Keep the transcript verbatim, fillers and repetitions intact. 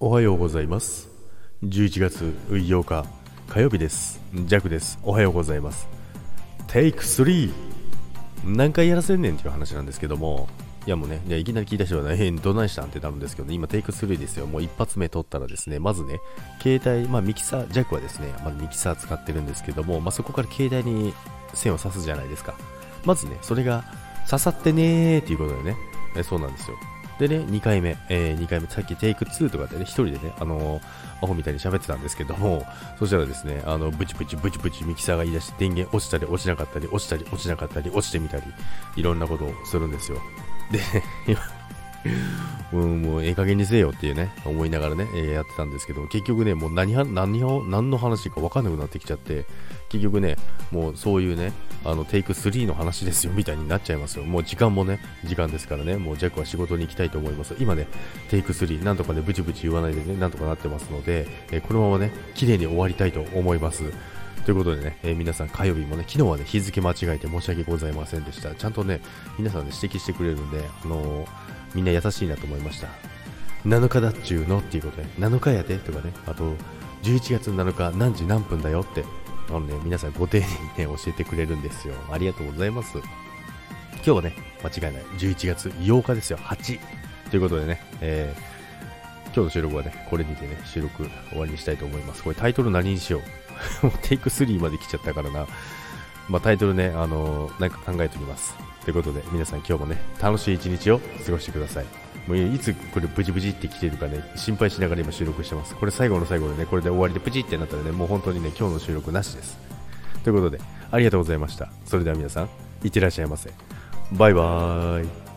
おはようございます。じゅういちがつようか火曜日です。ジャクです。おはようございます。テイクスリー何回やらせんねんっていう話なんですけども、いやもうね、 い, やいきなり聞いた人はね、どないしたんってなるんですけど、ね、今テイクスリーですよ。もう一発目撮ったらですね、まずね携帯、まあミキサー、ジャクはですね、まあ、ミキサー使ってるんですけども、まあ、そこから携帯に線を刺すじゃないですか。まずねそれが刺さってねーっていうことでね、えそうなんですよ。でね、にかいめ、えー、にかいめ、さっきテイクツーとかでね、一人でね、あのー、アホみたいに喋ってたんですけども、そしたらですね、あの、ブチブチブチブチミキサーが言い出して、電源落ちたり落ちなかったり、落ちたり落ちなかったり、落ちてみたり、いろんなことをするんですよ。で、今、うん、もう、ええ加減にせえよっていうね、思いながらね、えー、やってたんですけど、結局ね、もう何は、何を、何の話か分かんなくなってきちゃって、結局ね、もうそういうね、あのテイクスリーの話ですよみたいになっちゃいますよ。もう時間もね時間ですからね、もうジャックは仕事に行きたいと思います。今ねテイクスリーなんとかねブチブチ言わないでねなんとかなってますので、えー、このままね綺麗に終わりたいと思いますということでね、えー、皆さん火曜日もね、昨日はね日付間違えて申し訳ございませんでした。ちゃんとね皆さんね指摘してくれるんで、あのー、みんな優しいなと思いました。なのかだっちゅうのっていうことで、なのかやでとかね、あとじゅういちがつなのか何時何分だよってあのね、皆さんご丁寧にね、教えてくれるんですよ。ありがとうございます。今日はね、間違いない。じゅういちがつようかですよ。はち。ということでね、えー、今日の収録はね、これにてね、収録終わりにしたいと思います。これタイトル何にしよう。もうテイクスリーまで来ちゃったからな。まあタイトルね、あのー、なんか考えておきます。ということで、皆さん今日もね、楽しい一日を過ごしてください。もういつこれブチブチって来てるかね心配しながら今収録してます。これ最後の最後でねこれで終わりでプチってなったらねもう本当にね今日の収録なしです。ということでありがとうございました。それでは皆さんいってらっしゃいませ。バイバーイ。